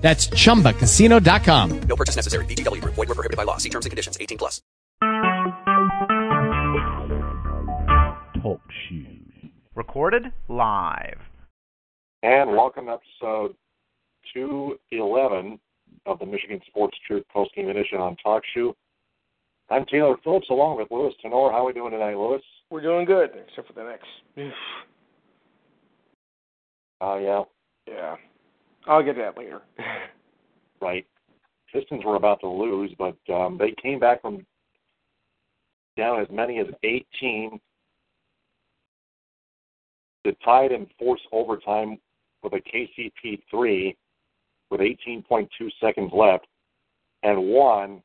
That's ChumbaCasino.com. No purchase necessary. VGW Group. Void where prohibited by law. See terms and conditions. 18+. Talk Shoe. Recorded live. And welcome to episode 211 of the Michigan Sports Truth Post-Game Edition on Talk Shoe. I'm Taylor Phillips along with Louis Tenor. How are we doing tonight, Louis? We're doing good, except for the Knicks. Yeah. I'll get that later. Right. Pistons were about to lose, but they came back from down as many as 18 to tie it and force overtime with a KCP 3 with 18.2 seconds left and won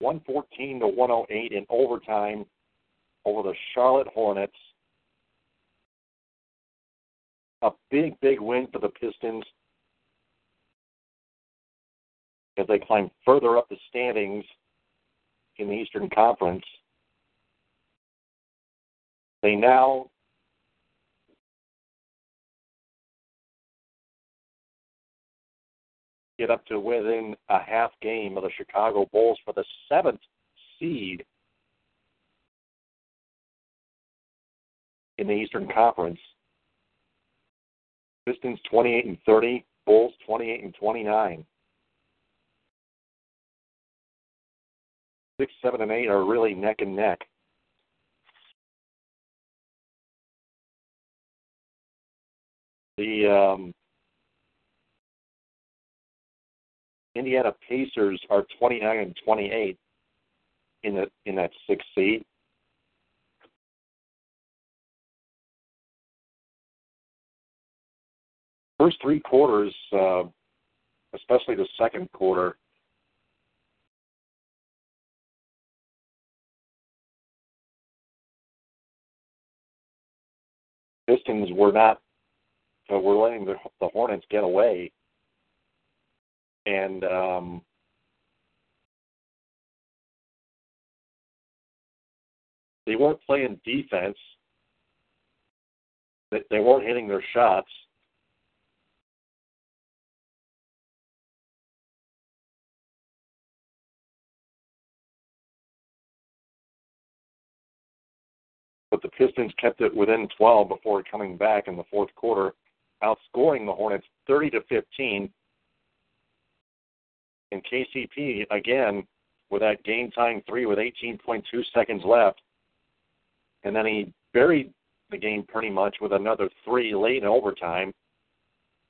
114 to 108 in overtime over the Charlotte Hornets. A big, big win for the Pistons as they climb further up the standings in the Eastern Conference. They now get up to within a half game of the Chicago Bulls for the 7th seed in the Eastern Conference. Pistons 28-30, Bulls 28-29. 6, 7, and 8 are really neck and neck. The Indiana Pacers are 29-28 in that 6th seed. First three quarters, especially the second quarter, Pistons were letting the Hornets get away, and they weren't playing defense. They weren't hitting their shots. But the Pistons kept it within 12 before coming back in the fourth quarter, outscoring the Hornets 30-15. And KCP, again, with that game-tying three with 18.2 seconds left. And then he buried the game pretty much with another three late in overtime,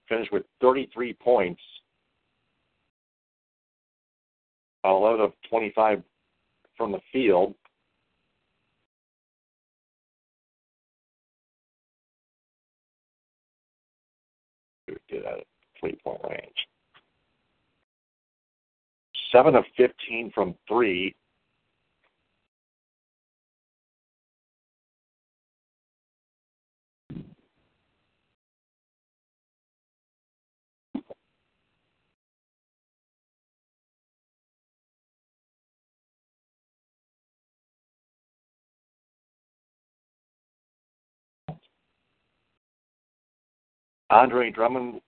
finished with 33 points, 11 of 25 from the field. Get out of 3-point range. 7 of 15 from 3. Andre Drummond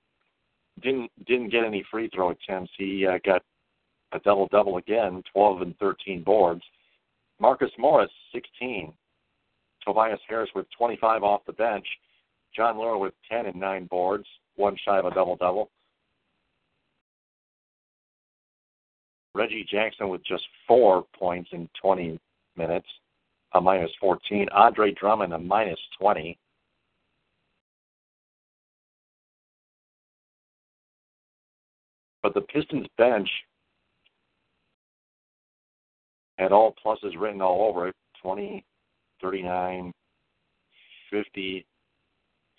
didn't get any free throw attempts. He got a double-double again, 12 and 13 boards. Marcus Morris, 16. Tobias Harris with 25 off the bench. John Laura with 10 and 9 boards, one shy of a double-double. Reggie Jackson with just 4 points in 20 minutes, a minus 14. Andre Drummond, a minus 20. But the Pistons bench had all pluses written all over it, 20, 39, 50,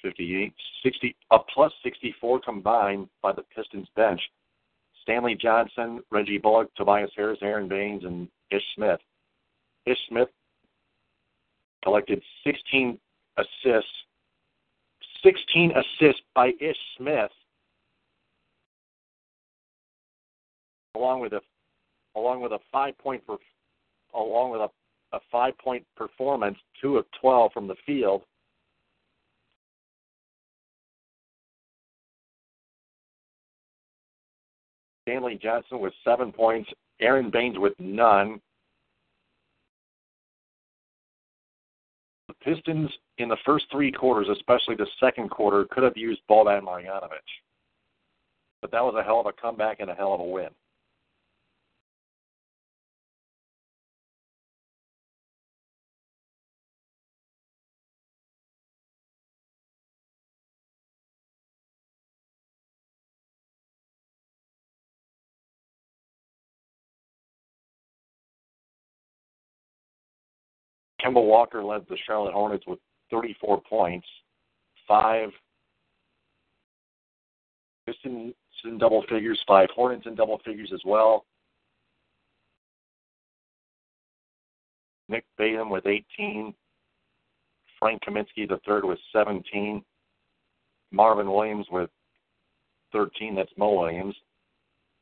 58, 60, a plus 64 combined by the Pistons bench, Stanley Johnson, Reggie Bullock, Tobias Harris, Aaron Baines, and Ish Smith. Ish Smith collected 16 assists. 16 assists by Ish Smith, along with a 5-point performance, 2 of 12 from the field. Stanley Johnson with 7 points, Aaron Baines with none. The Pistons in the first three quarters, especially the second quarter, could have used Boban Marjanovic. But that was a hell of a comeback and a hell of a win. Kemba Walker led the Charlotte Hornets with 34 points, 5 Pistons in double figures, 5 Hornets in double figures as well. Nick Batum with 18, Frank Kaminsky III with 17, Marvin Williams with 13, that's Mo Williams,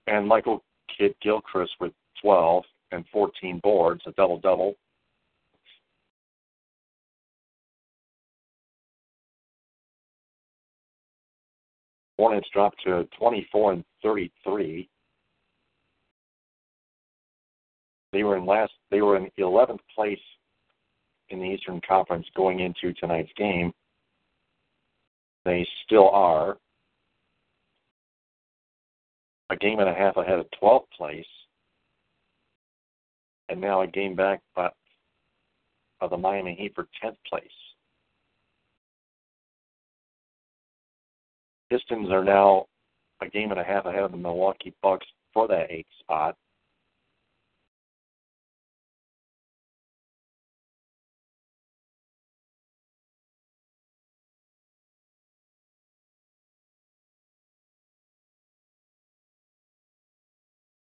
and Michael Kidd-Gilchrist with 12 and 14 boards, a double-double. Hornets dropped to 24 and 33. They were in 11th place in the Eastern Conference going into tonight's game. They still are a game and a half ahead of 12th place, and now a game back of the Miami Heat for 10th place. Pistons are now a game and a half ahead of the Milwaukee Bucks for that 8th spot.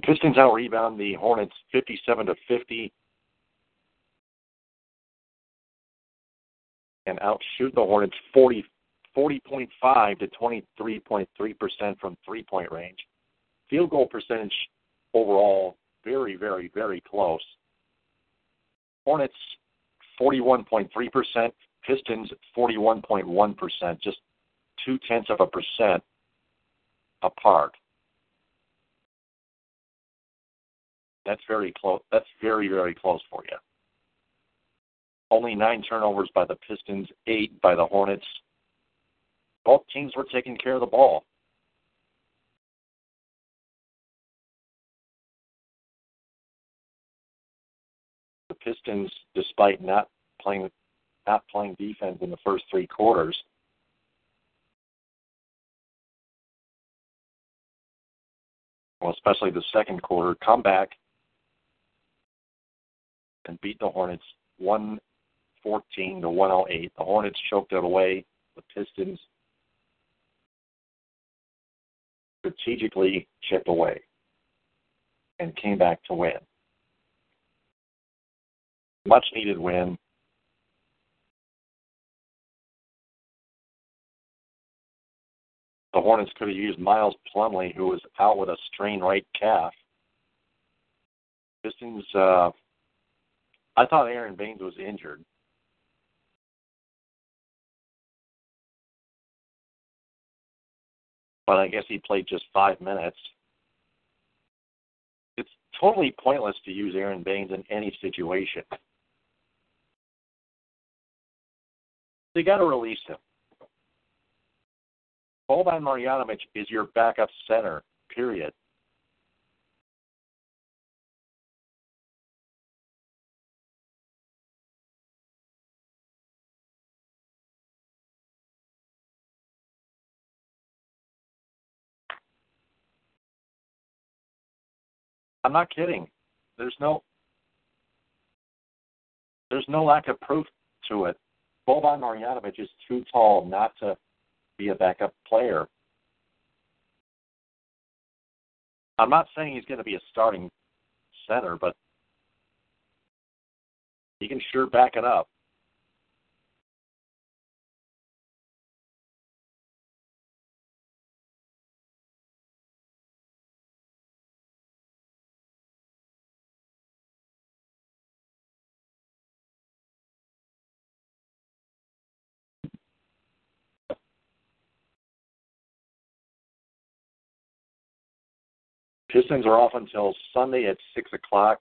Pistons out-rebound the Hornets 57-50 and out-shoot the Hornets 40.5 to 23.3% from three-point range. Field goal percentage overall, very, very, very close. Hornets, 41.3%. Pistons, 41.1%, just 0.2% apart. That's very close. That's very, very close for you. Only 9 turnovers by the Pistons, 8 by the Hornets. Both teams were taking care of the ball. The Pistons, despite not playing defense in the first three quarters, well, especially the second quarter, come back and beat the Hornets 114 to 108. The Hornets choked it away. The Pistons strategically chipped away and came back to win. Much needed win. The Hornets could have used Miles Plumlee, who was out with a strained right calf. Pistons, I thought Aaron Baines was injured. But I guess he played just 5 minutes. It's totally pointless to use Aaron Baines in any situation. They got to release him. Boban Marjanovic is your backup center, period. I'm not kidding. There's no lack of proof to it. Boban Marjanovic is too tall not to be a backup player. I'm not saying he's going to be a starting center, but he can sure back it up. Pistons are off until Sunday at 6 o'clock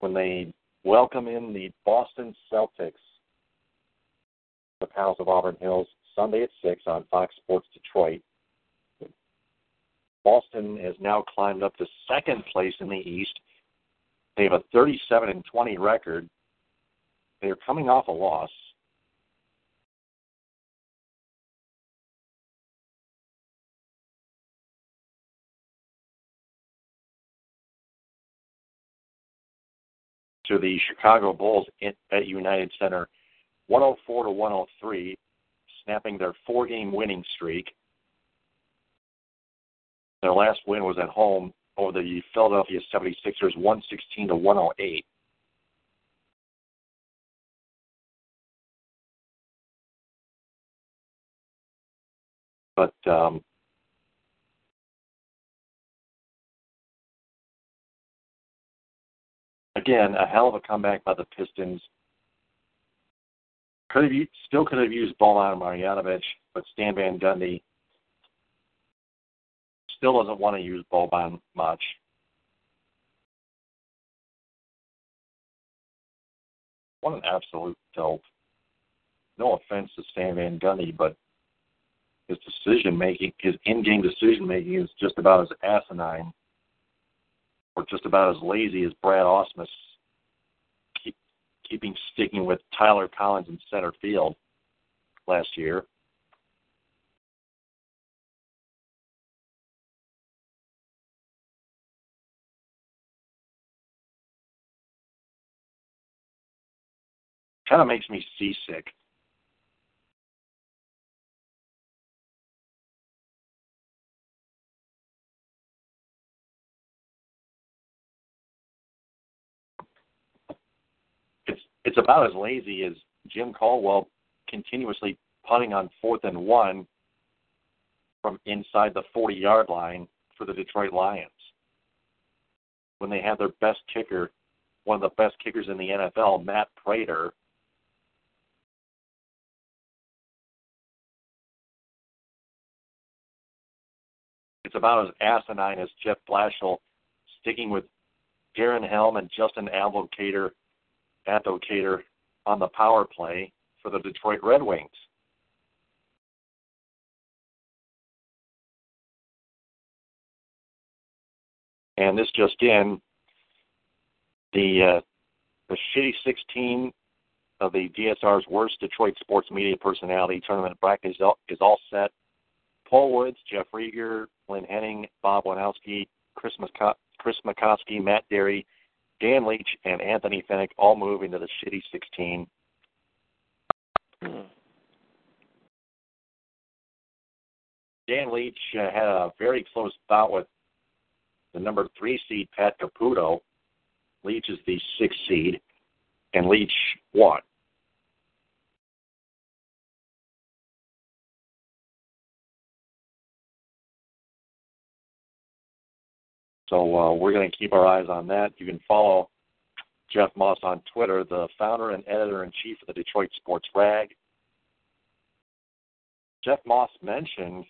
when they welcome in the Boston Celtics to the Palace of Auburn Hills, Sunday at 6 on Fox Sports Detroit. Boston has now climbed up to second place in the East. They have a 37-20 record. They are coming off a loss. To the Chicago Bulls at United Center, 104-103, snapping their four-game winning streak. Their last win was at home over the Philadelphia 76ers, 116-108. But again, a hell of a comeback by the Pistons. Could have used Bolan Marjanovic, but Stan Van Gundy still doesn't want to use Boban much. What an absolute dope. No offense to Stan Van Gundy, but his in-game decision-making is just about as asinine. Or just about as lazy as Brad Ausmus sticking with Tyler Collins in center field last year. Kind of makes me seasick. It's about as lazy as Jim Caldwell continuously punting on 4th and 1 from inside the 40-yard line for the Detroit Lions when they had their best kicker, one of the best kickers in the NFL, Matt Prater, it's about as asinine as Jeff Blashill sticking with Darren Helm and Justin Advocator on the power play for the Detroit Red Wings. And this just in, the shitty 16 of the DSR's worst Detroit sports media personality tournament bracket is all set. Paul Woods, Jeff Rieger, Lynn Henning, Bob Wanowski, Chris McCoskey, Matt Derry, Dan Leach and Anthony Fennick all move into the shitty 16. Dan Leach had a very close bout with the number 3 seed, Pat Caputo. Leach is the 6th seed, and Leach won. So we're going to keep our eyes on that. You can follow Jeff Moss on Twitter, the founder and editor-in-chief of the Detroit Sports Rag. Jeff Moss mentioned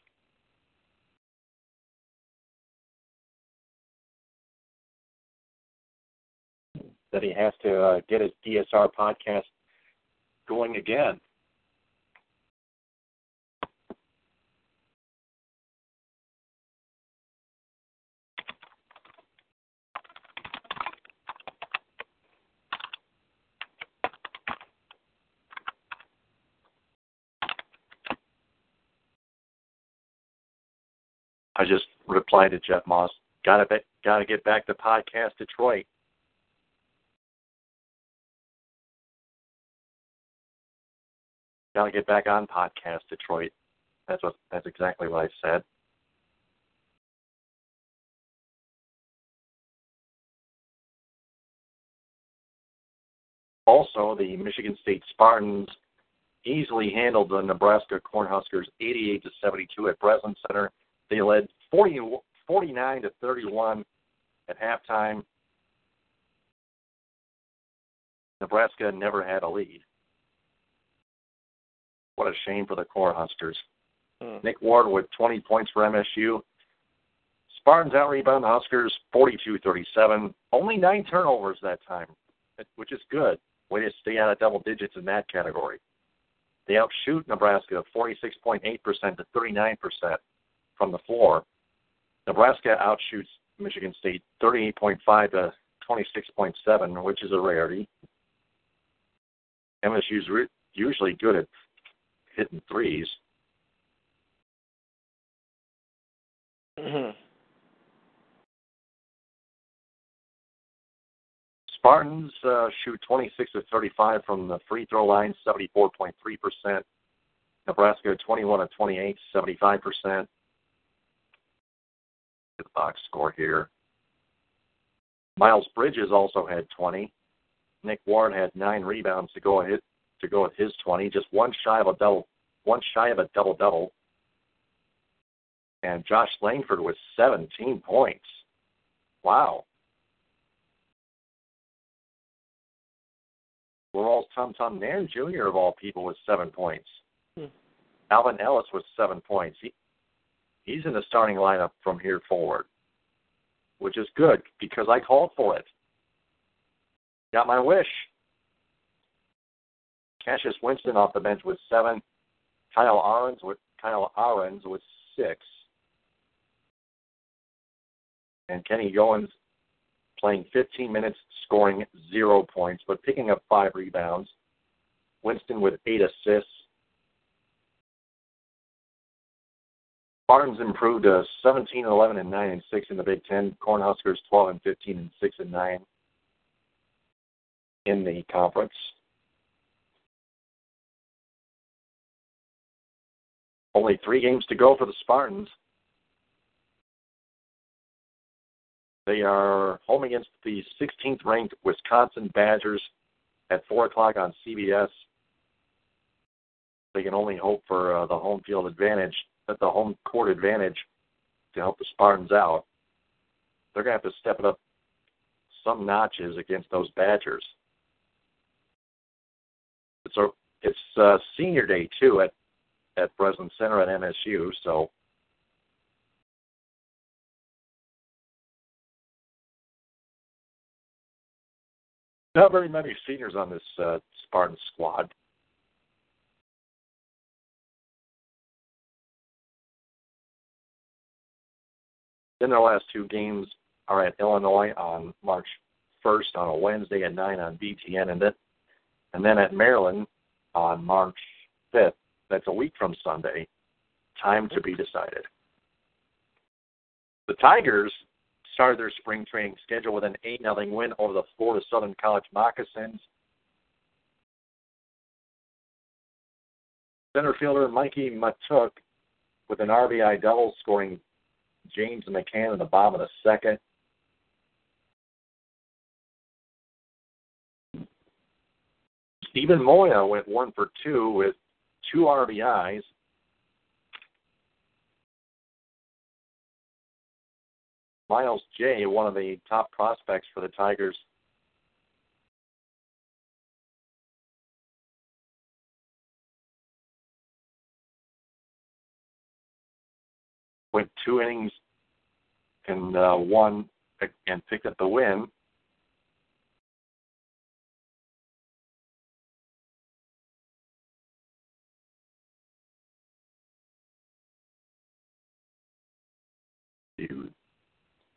that he has to get his DSR podcast going again. I just replied to Jeff Moss, gotta get back to Podcast Detroit. Gotta get back on Podcast Detroit. That's exactly what I said. Also, the Michigan State Spartans easily handled the Nebraska Cornhuskers 88-72 at Breslin Center. They led 49-31 at halftime. Nebraska never had a lead. What a shame for the Cornhuskers. Nick Ward with 20 points for MSU. Spartans out-rebound the Huskers 42-37. Only 9 turnovers that time, which is good. Way to stay out of double digits in that category. They outshoot Nebraska 46.8% to 39% from the floor. Nebraska outshoots Michigan State 38.5 to 26.7, which is a rarity. MSU's usually good at hitting threes. Mm-hmm. Spartans shoot 26 to 35 from the free throw line, 74.3%. Nebraska 21 to 28, 75%. Get the box score here. Miles Bridges also had 20. Nick Ward had 9 rebounds to go with his 20, just one shy of a double double. And Josh Langford with 17 points. Wow. Laurel's Tom Tom Nairn Jr. of all people with 7 points. Alvin Ellis with 7 points. He's in the starting lineup from here forward, which is good because I called for it. Got my wish. Cassius Winston off the bench with 7. Kyle Ahrens with 6. And Kenny Goins playing 15 minutes, scoring 0 points, but picking up 5 rebounds. Winston with 8 assists. Spartans improved to 17, 11, and 9, and 6 in the Big Ten. Cornhuskers 12, and 15, and 6, and 9 in the conference. Only 3 games to go for the Spartans. They are home against the 16th-ranked Wisconsin Badgers at 4 o'clock on CBS. They can only hope for the home court advantage to help the Spartans out. They're going to have to step it up some notches against those Badgers. It's senior day, too, at Breslin Center at MSU, so... Not very many seniors on this Spartan squad. Then their last 2 games are at Illinois on March 1st on a Wednesday at 9 on BTN, and then at Maryland on March 5th. That's a week from Sunday. Time to be decided. The Tigers started their spring training schedule with an 8-0 win over the Florida Southern College Moccasins. Center fielder Mikey Matuk with an RBI double, scoring James McCann in the bottom of the 2nd. Stephen Moya went 1 for 2 with 2 RBIs. Miles Jay, one of the top prospects for the Tigers, went 2 innings and won and picked up the win. Dude.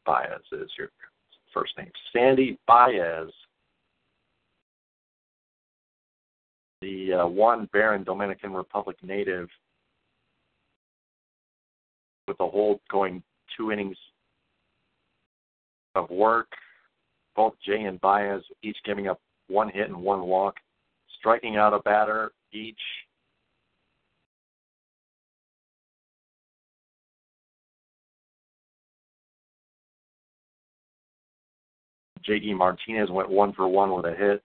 Baez is your first name. Sandy Baez. The Juan Barron Dominican Republic native with a hold, going 2 innings of work. Both Jay and Baez each giving up 1 hit and 1 walk, striking out a batter each. J.D. Martinez went 1 for 1 with a hit.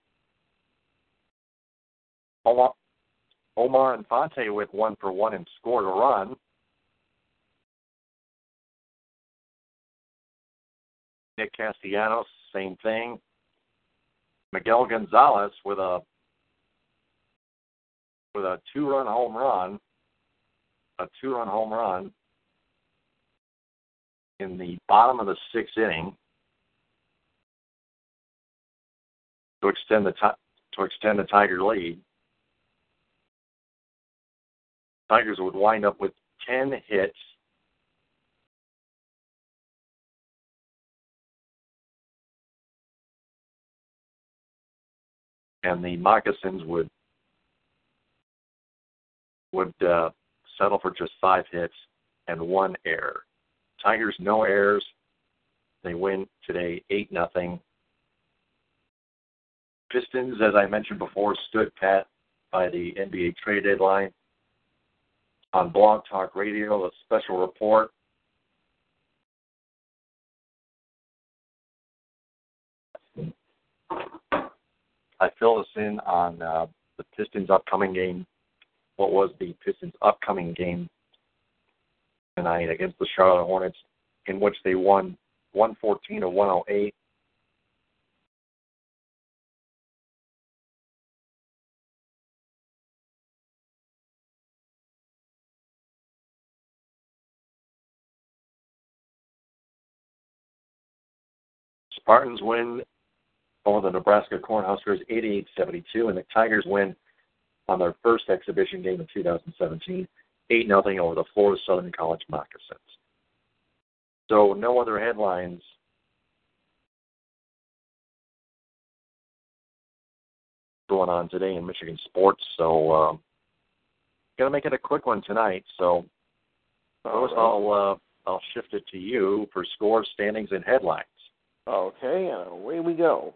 Omar Infante with one for one and scored a run. Nick Castellanos, same thing. Miguel Gonzalez with a two-run home run, in the bottom of the sixth inning to extend the Tiger lead. Tigers would wind up with 10 hits. And the Moccasins would settle for just 5 hits and 1 error. Tigers, no errors. They win today 8-0. Pistons, as I mentioned before, stood pat by the NBA trade deadline. On Blog Talk Radio, a special report. I fill us in on the Pistons' upcoming game. What was the Pistons' upcoming game tonight against the Charlotte Hornets, in which they won 114 to 108. Spartans win over the Nebraska Cornhuskers 88-72, and the Tigers win on their first exhibition game in 2017, 8-0 over the Florida Southern College Moccasins. So no other headlines going on today in Michigan sports. So going to make it a quick one tonight. So first I'll shift it to you for scores, standings, and headlines. Okay, away we go.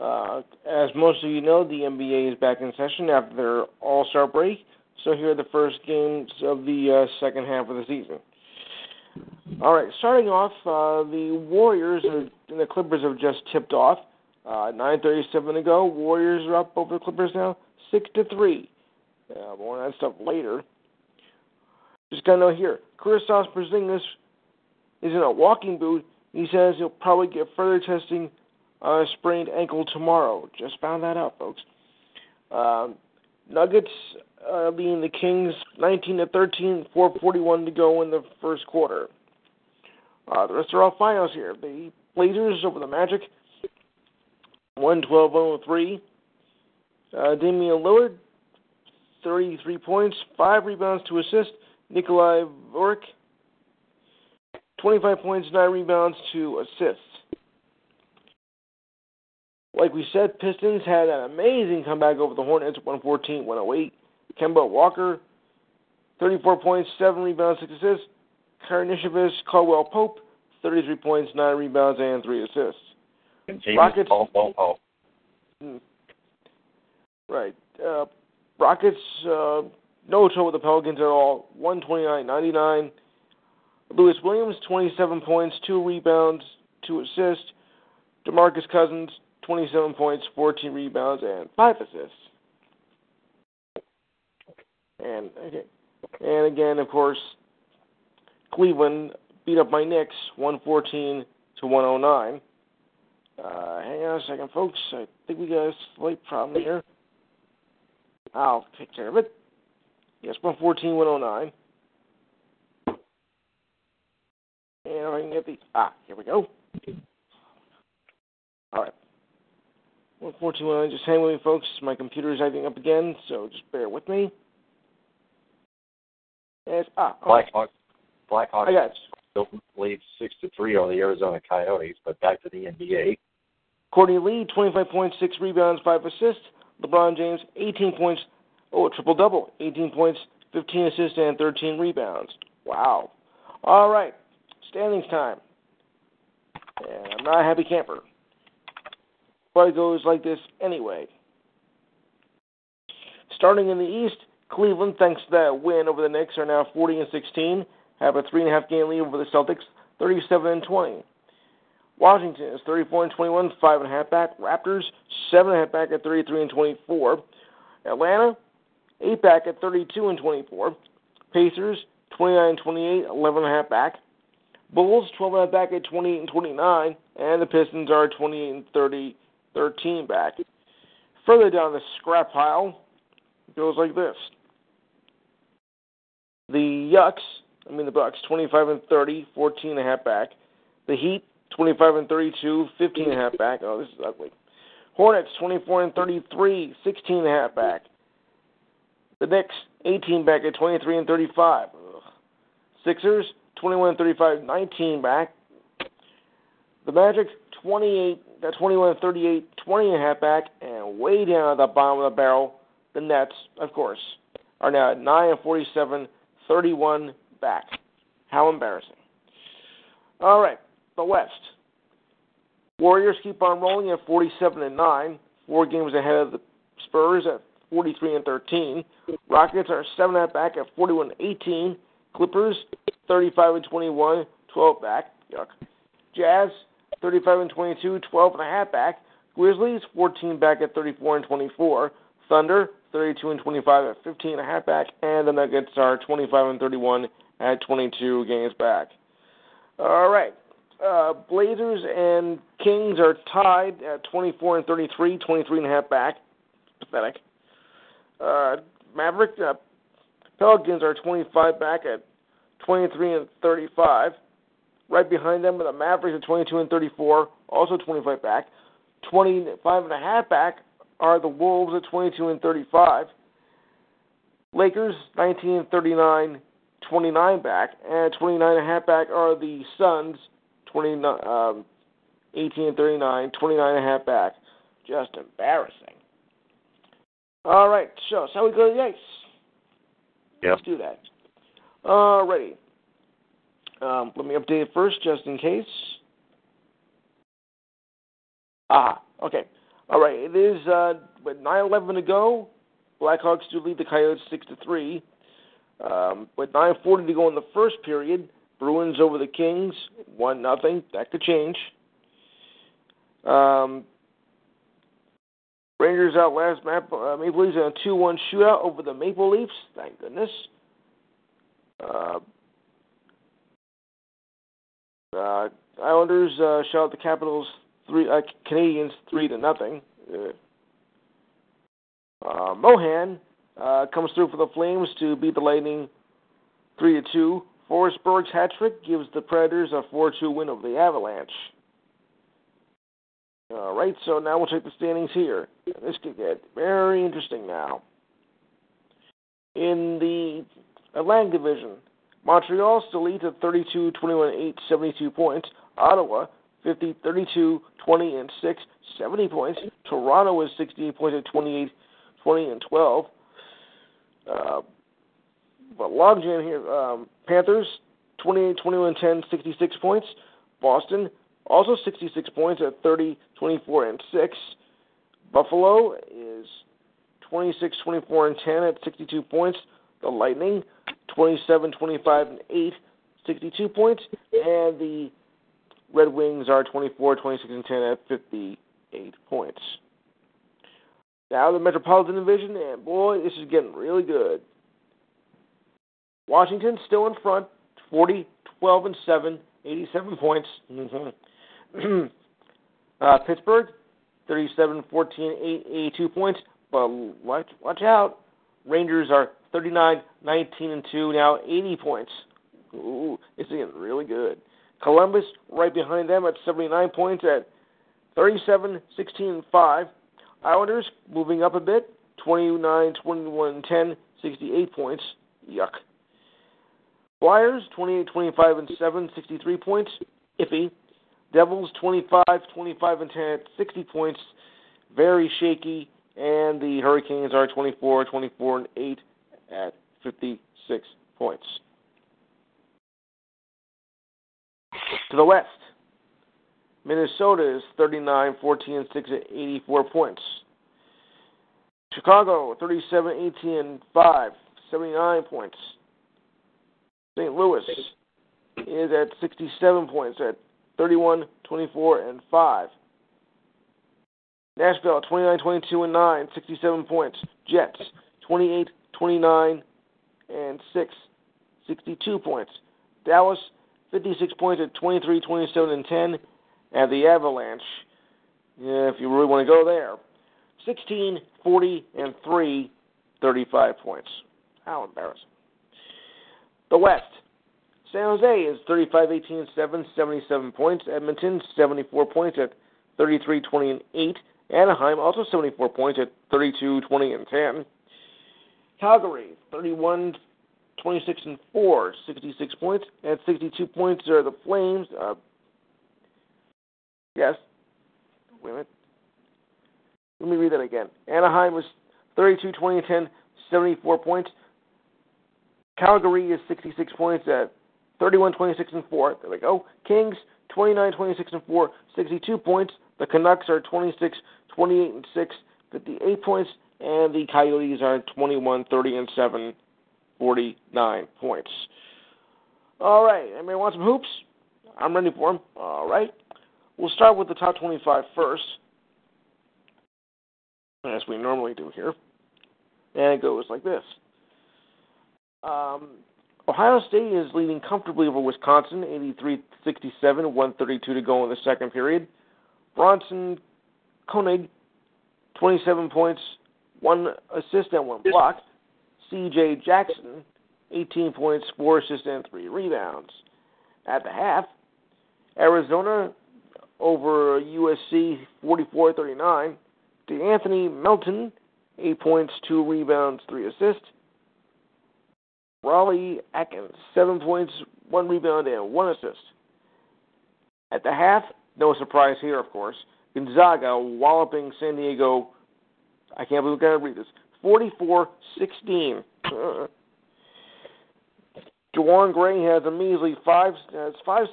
As most of you know, the NBA is back in session after their All-Star break, so here are the first games of the second half of the season. All right, starting off, the Warriors and the Clippers have just tipped off. 9:37 to go. Warriors are up over the Clippers now, 6-3. More on that stuff later. Just got to know here, Kristaps Porzingis is in a walking boot. He says he'll probably get further testing on a sprained ankle tomorrow. Just found that out, folks. Nuggets being the Kings 19-13, 4:41 to go in the first quarter. The rest are all finals here. The Blazers over the Magic, 112-103. Damian Lillard, 33 points, 5 rebounds, 2 assists. Nikolai Vuoric, 25 points, 9 rebounds, 2 assists. Like we said, Pistons had an amazing comeback over the Hornets, 114-108. Kemba Walker, 34 points, 7 rebounds, 6 assists. Karnishevis, Caldwell Pope, 33 points, 9 rebounds, and 3 assists. And Rockets. Right. Rockets, no toe with the Pelicans at all, 129-99. Lewis Williams, 27 points, 2 rebounds, 2 assists. DeMarcus Cousins, 27 points, 14 rebounds, and 5 assists. And again, of course, Cleveland beat up my Knicks, 114 to 109. Hang on a second, folks. I think we got a slight problem here. I'll take care of it. Yes, 114-109. And I can get the... here we go. All right. 114-109. Just hang with me, folks. My computer is acting up again, so just bear with me. And Blackhawks. I got it. Still lead 6-3 on the Arizona Coyotes, but back to the NBA. Courtney Lee, 25 points, 6 rebounds, 5 assists. LeBron James, 18 points. Oh, a triple-double. 18 points, 15 assists, and 13 rebounds. Wow. All right. Standings time. And I'm not a happy camper. But it goes like this anyway. Starting in the East, Cleveland, thanks to that win over the Knicks, are now 40-16, have a 3.5 game lead over the Celtics, 37-20. Washington is 34-21, 5.5 back. Raptors, 7.5 back at 33-24. Atlanta, 8 back at 32-24. Pacers, 29-28, 11.5 back. Bulls, 12.5 back at 28-29. And the Pistons are 28-30, 13 back. Further down the scrap pile, it goes like this. The Bucks, 25-30, 14.5 back. The Heat, 25-32, 15.5 back. Oh, this is ugly. Hornets, 24-33, 16.5 back. The Knicks, 18 back at 23-35. Sixers, 21-35, 19 back. The Magic, 21-38, 20.5 back. And way down at the bottom of the barrel, the Nets, of course, are now at 9-47, 31 back. How embarrassing. All right, the West. Warriors keep on rolling at 47-9, 4 games ahead of the Spurs at 43-13. Rockets are 7.5 back at 41-18. Clippers, 35-21, 12 back. Yuck. Jazz, 35-22, 12.5 back. Grizzlies, 14 back at 34-24. Thunder, 32-25 at 15.5 back. And the Nuggets are 25-31 at 22 games back. All right. Blazers and Kings are tied at 24-33, 23.5 back. Pathetic. Pelicans are 25 back at 23-35. Right behind them are the Mavericks at 22-34, also 25 back. 25.5 back are the Wolves at 22-35. Lakers 19-39, 29 back, and 29.5 back are the Suns 18-39, 29.5 back. Just embarrassing. All right, so shall we go to the ice? Yep. Let's do that. All righty. Let me update it first, just in case. Okay. All right, it is with 9:11 to go. Blackhawks do lead the Coyotes 6-3. With 9:40 to go in the first period, Bruins over the Kings, 1-0. That could change. Rangers outlast Maple Leafs in a 2-1 shootout over the Maple Leafs. Thank goodness. Islanders shot the Capitals Canadians 3-0. Mohan comes through for the Flames to beat the Lightning 3-2. Forsberg's hat trick gives the Predators a 4-2 win over the Avalanche. All right, so now we'll check the standings here. This could get very interesting now. In the Atlantic Division, Montreal still leads at 32, 21, 8, 72 points. Ottawa, 50, 32, 20, and 6, 70 points. Toronto is 68 points at 28, 20, and 12. But logjam here. Panthers, 28, 21, 10, 66 points. Boston, also 66 points at 30, 24, and 6. Buffalo is 26, 24, and 10 at 62 points. The Lightning, 27, 25, and 8, 62 points. And the Red Wings are 24, 26, and 10 at 58 points. Now the Metropolitan Division, and boy, this is getting really good. Washington still in front, 40, 12, and 7, 87 points. Pittsburgh, 37, 14, 8, 82 points. But watch out. Rangers are 39, 19, and 2, now 80 points. Ooh, it's getting really good. Columbus right behind them at 79 points at 37, 16, and 5. Islanders moving up a bit, 29, 21, 10, 68 points. Yuck. Flyers, 28, 25, and 7, 63 points. Iffy. Devils, 25, 25, and 10 at 60 points. Very shaky. And the Hurricanes are 24, 24, and 8 at 56 points. To the West, Minnesota is 39, 14, and 6 at 84 points. Chicago, 37, 18, and 5, 79 points. St. Louis is at 67 points at 31, 24, and 5. Nashville 29-22-9, 67 points. Jets 28-29-6, 62 points. Dallas 56 points at 23-27-10, and the Avalanche, if you really want to go there, 16-40-3, 35 points. How embarrassing. The West. San Jose is 35-18-7, 77 points. Edmonton, 74 points at 33-20-8. Anaheim, also 74 points at 32-20-10. Calgary, 31-26-4, 66 points. At 62 points are the Flames. Wait a minute. Let me read that again. Anaheim is 32-20-10, 74 points. Calgary is 66 points at 31-26-4. There we go. Kings, 29-26-4, 62 points. The Canucks are 26-28-6, 58 points. And the Coyotes are 21-30-7, 49 points. All right. Anybody want some hoops? I'm ready for them. All right. We'll start with the top 25 first, as we normally do here. And it goes like this. Ohio State is leading comfortably over Wisconsin, 83-67, 132 to go in the second period. Bronson Koenig, 27 points, 1 assist and 1 block. C.J. Jackson, 18 points, 4 assists and 3 rebounds. At the half, Arizona over USC, 44-39. DeAnthony Melton, 8 points, 2 rebounds, 3 assists. Raleigh Atkins, 7 points, 1 rebound, and 1 assist. At the half, no surprise here, of course, Gonzaga walloping San Diego, I can't believe I got to read this, 44-16. Jawan Gray has a measly 5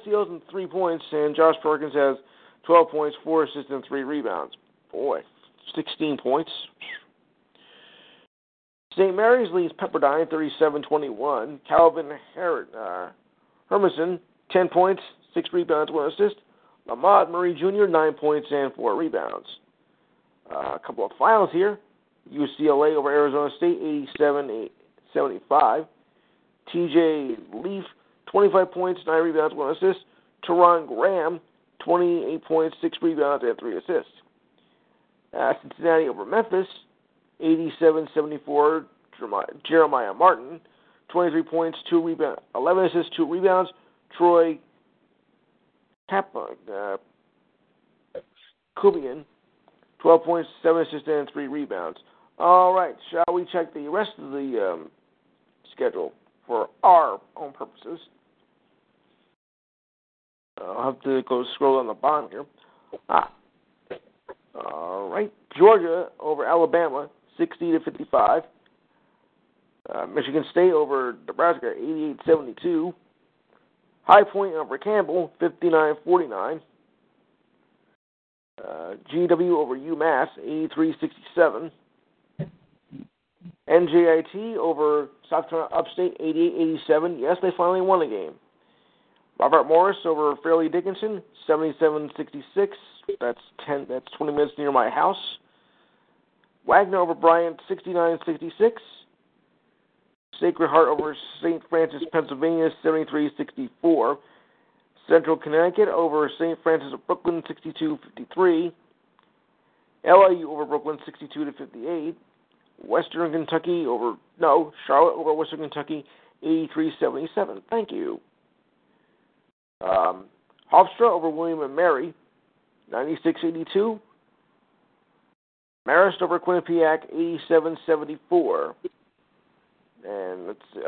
steals and 3 points, and Josh Perkins has 12 points, 4 assists, and 3 rebounds. Boy, 16 points. St. Mary's leads Pepperdine 37-21. Calvin Hermison, 10 points, 6 rebounds, 1 assist. Lamont Murray Jr., 9 points and 4 rebounds. A couple of finals here. UCLA over Arizona State, 87-75. T.J. Leaf, 25 points, 9 rebounds, 1 assist. Teron Graham, 28 points, 6 rebounds, and 3 assists. Cincinnati over Memphis, 87-74, Jeremiah Martin, 23 points, 2 rebounds, 11 assists, 2 rebounds. Troy Kubian, 12 points, 7 assists, and 3 rebounds. All right, shall we check the rest of the schedule for our own purposes? I'll have to go scroll on the bottom here. All right, Georgia over Alabama, 60-55. Michigan State over Nebraska, 88-72. High Point over Campbell, 59-49. GW over UMass, 83-67. NJIT over South Carolina Upstate, 88-87. Yes, they finally won a game. Robert Morris over Fairleigh Dickinson, 77-66. That's 20 minutes near my house. Wagner over Bryant, 69-66. Sacred Heart over St. Francis, Pennsylvania, 73-64. Central Connecticut over St. Francis of Brooklyn, 62-53. LIU over Brooklyn, 62-58. Charlotte over Western Kentucky, 83-77. Thank you. Hofstra over William & Mary, 96-82. Marist over Quinnipiac, 87-74. And let's see,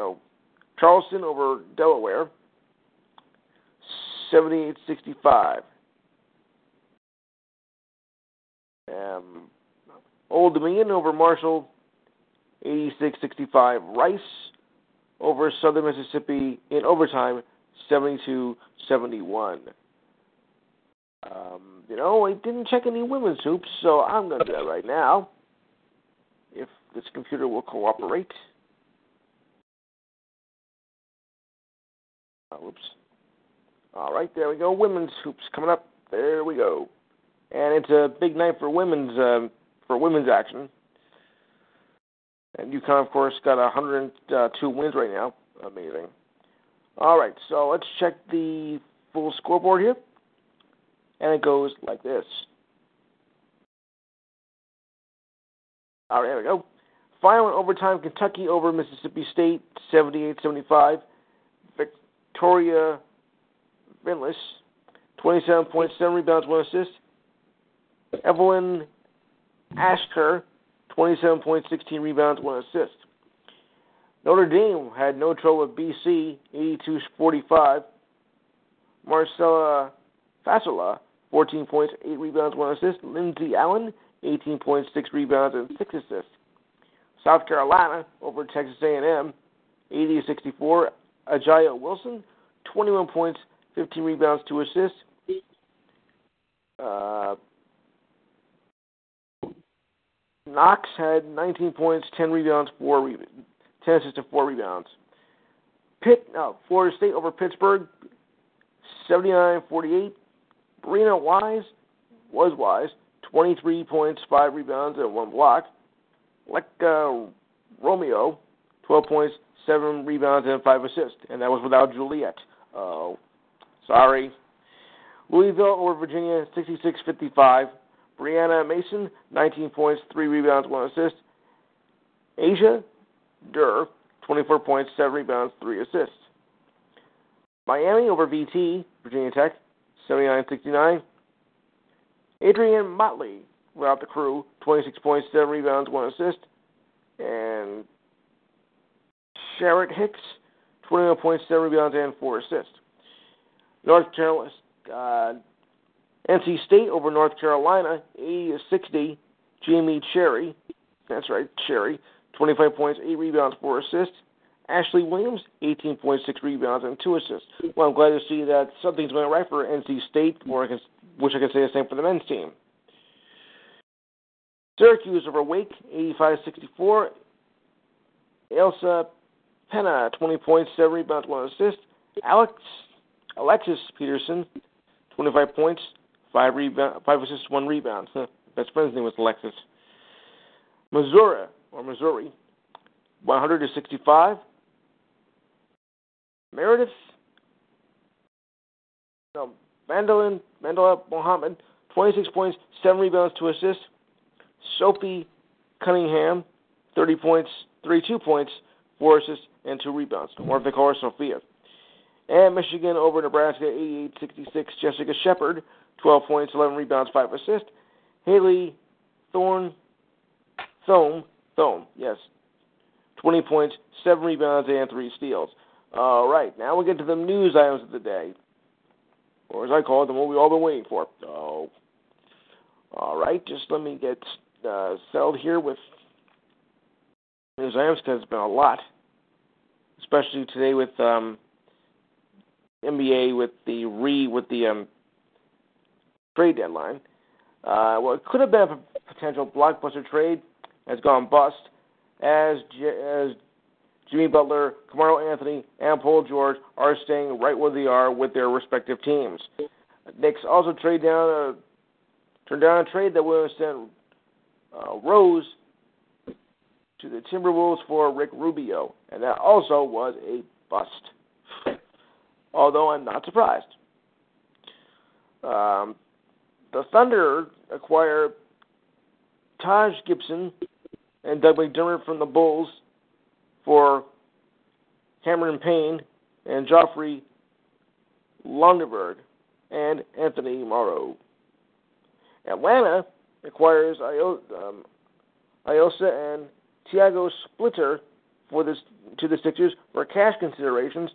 Charleston over Delaware, 78-65. Old Dominion over Marshall, 86-65. Rice over Southern Mississippi in overtime, 72-71. I didn't check any women's hoops, so I'm going to do that right now, if this computer will cooperate. All right, there we go. Women's hoops coming up. There we go. and it's a big night for women's action. And UConn, of course, got 102 wins right now. Amazing. All right, so let's check the full scoreboard here, and it goes like this. All right, there we go. Final and overtime, Kentucky over Mississippi State, 78-75. Victoria Vinlas, 27 points, 7 rebounds, 1 assist. Evelyn Ashker, 27 points, 16 rebounds, 1 assist. Notre Dame had no trouble with BC, 82-45. Marcella Fasola, 14 points, 8 rebounds, 1 assist. Lindsey Allen, 18 points, 6 rebounds, and 6 assists. South Carolina over Texas A&M, 80-64. Ajayi Wilson, 21 points, 15 rebounds, 2 assists. Knox had 19 points, 10 rebounds, 10 assists, and 4 rebounds. Florida State over Pittsburgh, 79-48. Breanna Wise, 23 points, 5 rebounds, and 1 block. Lekka Romeo, 12 points, 7 rebounds, and 5 assists. And that was without Juliet. Oh, sorry. Louisville over Virginia, 66-55. Brianna Mason, 19 points, 3 rebounds, 1 assist. Asia Durr, 24 points, 7 rebounds, 3 assists. Miami over VT, Virginia Tech, 79-69. Adrienne Motley, without the crew, 26 points, 7 rebounds, 1 assist. And Sherritt Hicks, 21 points, 7 rebounds, and 4 assists. NC State over North Carolina, 80-60. Jamie Cherry, that's right, Cherry, 25 points, 8 rebounds, 4 assists. Ashley Williams, 18 points, 6 rebounds, and 2 assists. Well, I'm glad to see that something's going right for NC State, or I can say the same for the men's team. Syracuse over Wake, 85-64. Elsa Penna, 20 points, 7 rebounds, 1 assist. Alexis Peterson, 25 points, 5 assists, 1 rebound. Best friend's name was Alexis. Missouri, 100-65. Mandela Mohammed, 26 points, 7 rebounds, 2 assists. Sophie Cunningham, 32 points, 4 assists, and 2 rebounds. Or if they call her Sophia. And Michigan over Nebraska, 88-66. Jessica Shepard, 12 points, 11 rebounds, 5 assists. Haley Thome, 20 points, 7 rebounds, and 3 steals. All right, now we get to the news items of the day. Or as I call them, what we've all been waiting for. Oh. All right, just let me get settled here with news items because it's been a lot. Especially today with... NBA with the trade deadline. What could have been a potential blockbuster trade has gone bust as Jimmy Butler, Carmelo Anthony, and Paul George are staying right where they are with their respective teams. Knicks also turned down a trade that would have sent Rose to the Timberwolves for Rick Rubio, and that also was a bust. Although I'm not surprised. The Thunder acquire Taj Gibson and Doug McDermott from the Bulls for Cameron Payne and Joffrey Lundeberg and Anthony Morrow. Atlanta acquires Iosa and Tiago Splitter to the Sixers for cash considerations.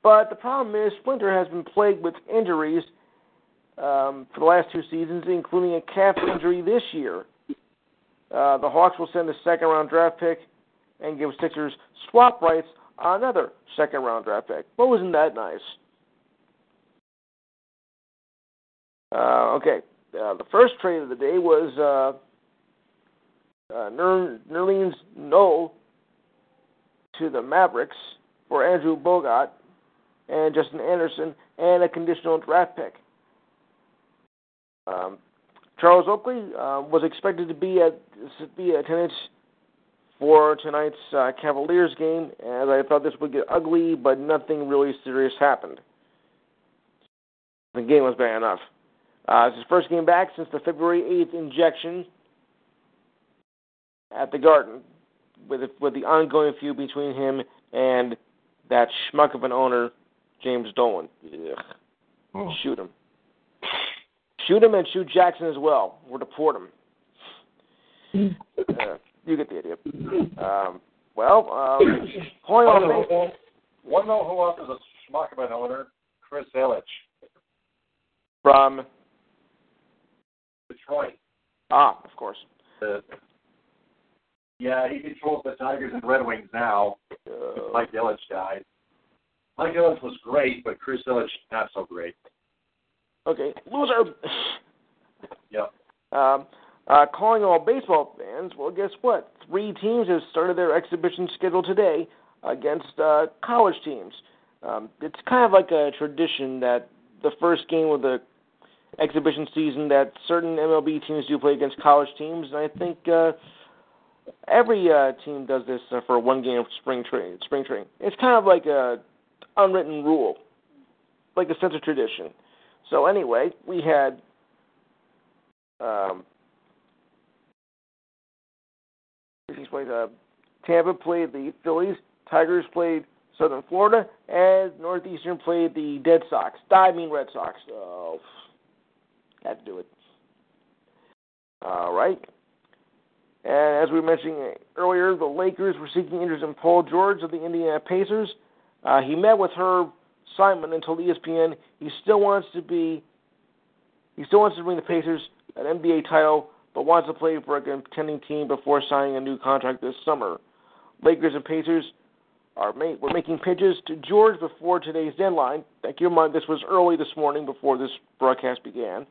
But the problem is Splinter has been plagued with injuries for the last 2 seasons, including a calf injury this year. The Hawks will send a second-round draft pick and give Sixers swap rights on another second-round draft pick. Well, wasn't that nice? The first trade of the day was Nerlens Noel to the Mavericks for Andrew Bogut and Justin Anderson, and a conditional draft pick. Charles Oakley was expected to be at attendance for tonight's Cavaliers game, as I thought this would get ugly, but nothing really serious happened. The game was bad enough. It's his first game back since the February 8th injection at the Garden, with the ongoing feud between him and that schmuck of an owner, James Dolan. Ugh. Oh. Shoot him. Shoot him and shoot Jackson as well, or deport him. You get the idea. One who else is a schmuck of an owner, Chris Ilitch. From? Detroit. Ah, of course. Yeah, he controls the Tigers and Red Wings now. Mike Ilitch died. Mike Ilitch was great, but Chris Ilitch, not so great. Okay, loser. Yep. Calling all baseball fans, well, guess what? 3 teams have started their exhibition schedule today against college teams. It's kind of like a tradition that the first game of the exhibition season that certain MLB teams do play against college teams, and I think every team does this for one game of spring training. It's kind of like a unwritten rule, like a sense of tradition. So anyway, we had Tampa played the Phillies, Tigers played Southern Florida, and Northeastern played the Red Sox. Oh, had to do it. All right. And as we mentioned earlier, the Lakers were seeking interest in Paul George of the Indiana Pacers. He met with Herb Simon and told ESPN he still wants to bring the Pacers an NBA title, but wants to play for a contending team before signing a new contract this summer. Lakers and Pacers were making pitches to George before today's deadline. Keep in mind, this was early this morning before this broadcast began.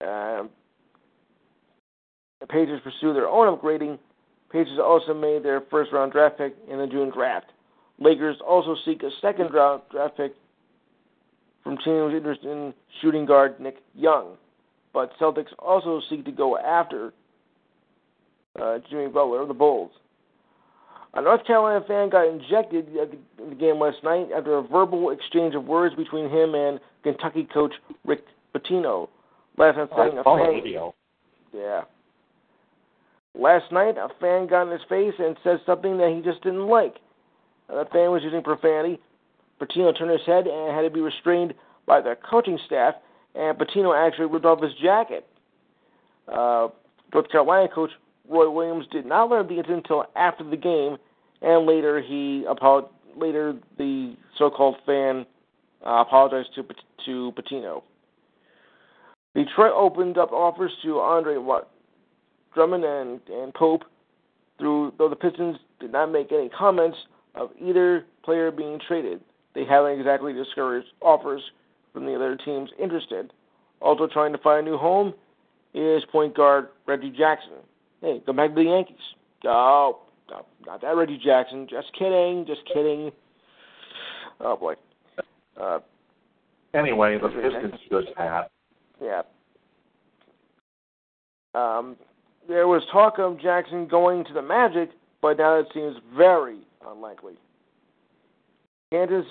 The Pacers pursue their own upgrading. Pacers also made their first-round draft pick in the June draft. Lakers also seek a second-round draft pick from teams interested in shooting guard Nick Young. But Celtics also seek to go after Jimmy Butler of the Bulls. A North Carolina fan got injected at the game last night after a verbal exchange of words between him and Kentucky coach Rick Pitino. Last night, a fan got in his face and said something that he just didn't like. The fan was using profanity. Pitino turned his head and had to be restrained by the coaching staff, and Pitino actually ripped off his jacket. North Carolina coach Roy Williams did not learn of the incident until after the game, and later the so-called fan apologized to Pitino. Detroit opened up offers to Andre Drummond and Pope, though the Pistons did not make any comments of either player being traded. They haven't exactly discouraged offers from the other teams interested. Also trying to find a new home is point guard Reggie Jackson. Hey, go back to the Yankees. Oh, no, not that Reggie Jackson. Just kidding. Oh, boy. Anyway, the Pistons just had. Yeah. There was talk of Jackson going to the Magic, but now it seems very unlikely. Kansas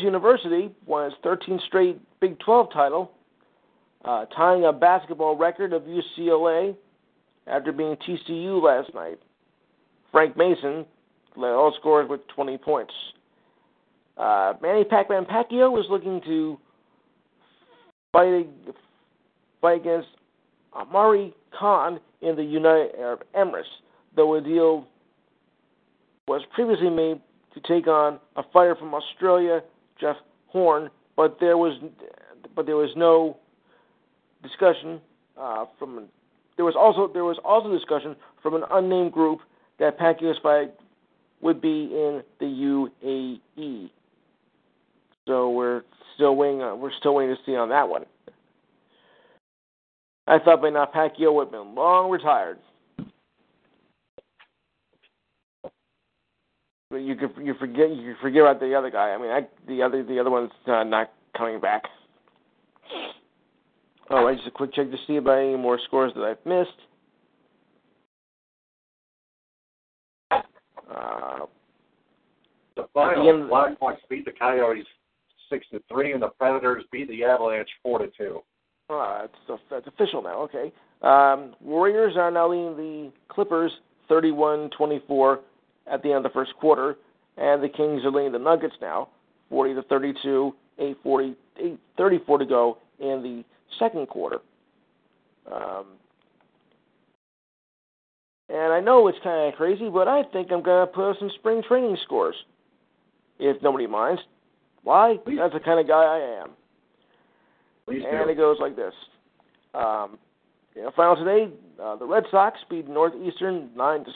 University won its 13th straight Big 12 title, tying a basketball record of UCLA after being TCU last night. Frank Mason led all scorers with 20 points. Manny Pac-Man Pacquiao was looking to fight against Amari Khan in the United Arab Emirates, though a deal was previously made to take on a fighter from Australia, Jeff Horn, but there was also discussion from an unnamed group that Pacquiao's fight would be in the UAE. So we're still waiting to see on that one. I thought by now Pacquiao would have been long retired. You forget about the other guy. I mean, the other one's not coming back. All right, just a quick check to see about any more scores that I've missed. The final Black Hawks beat the Coyotes 6-3, and the Predators beat the Avalanche 4-2. That's official now. Okay. Warriors are now leading the Clippers 31-24 at the end of the first quarter, and the Kings are leading the Nuggets now 40-32, 8:34 to go in the second quarter. And I know it's kind of crazy, but I think I'm going to put up some spring training scores, if nobody minds. Why? Please. That's the kind of guy I am. Please and do. It goes like this. Final today, the Red Sox beat Northeastern 9-6.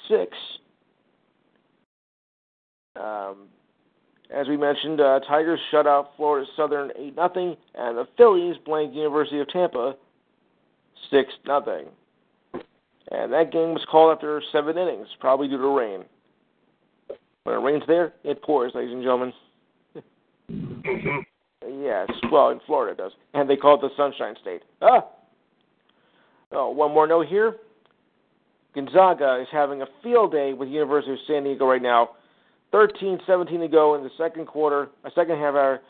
As we mentioned, Tigers shut out Florida Southern 8-0, and the Phillies blanked University of Tampa 6-0. And that game was called after 7 innings, probably due to rain. When it rains there, it pours, ladies and gentlemen. Yes, well, in Florida it does. And they call it the Sunshine State. Oh, one more note here. Gonzaga is having a field day with the University of San Diego right now. 13-17 to go in the second quarter, a second half hour,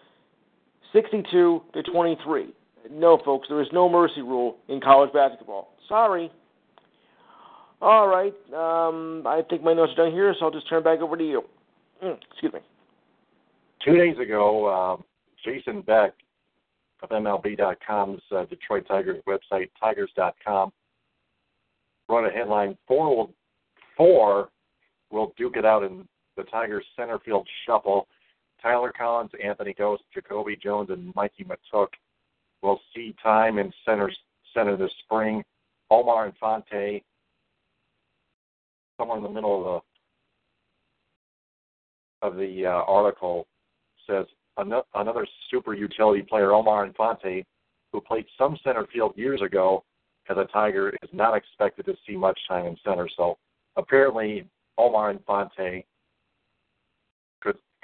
62-23. No, folks, there is no mercy rule in college basketball. Sorry. All right, I think my notes are done here, so I'll just turn back over to you. Excuse me. 2 days ago, Jason Beck of MLB.com's Detroit Tigers website, Tigers.com, wrote a headline, four will duke it out in the Tigers' center field shuffle. Tyler Collins, Anthony Ghost, Jacoby Jones, and Mikey Matuk will see time in center this spring. Omar Infante, somewhere in the middle of the article, says another super utility player, Omar Infante, who played some center field years ago as a Tiger, is not expected to see much time in center. So apparently Omar Infante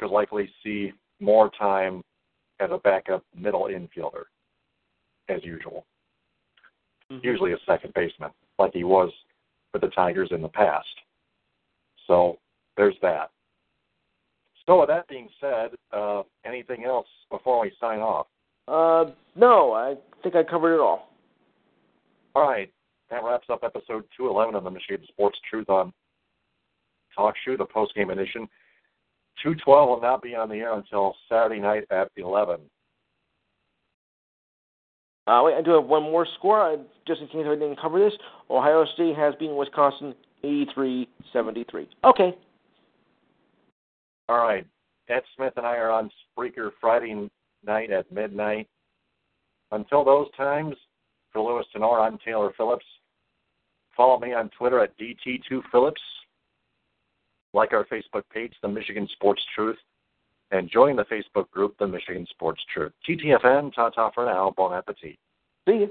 could likely see more time as a backup middle infielder, as usual. Mm-hmm. Usually a second baseman, like he was with the Tigers in the past. So there's that. So with that being said, anything else before we sign off? No, I think I covered it all. All right. That wraps up episode 211 of the Michigan Sports Truth on Talk Shoe, the postgame edition. 212 will not be on the air until Saturday night at 11. Wait, I do have one more score, just in case I didn't cover this. Ohio State has beaten Wisconsin 83-73. Okay. All right. Ed Smith and I are on Spreaker Friday night at midnight. Until those times, for Louis Tenor, I'm Taylor Phillips. Follow me on Twitter at DT2Phillips. Like our Facebook page, The Michigan Sports Truth, and join the Facebook group, The Michigan Sports Truth. TTFN, ta-ta for now, bon appetit. See you.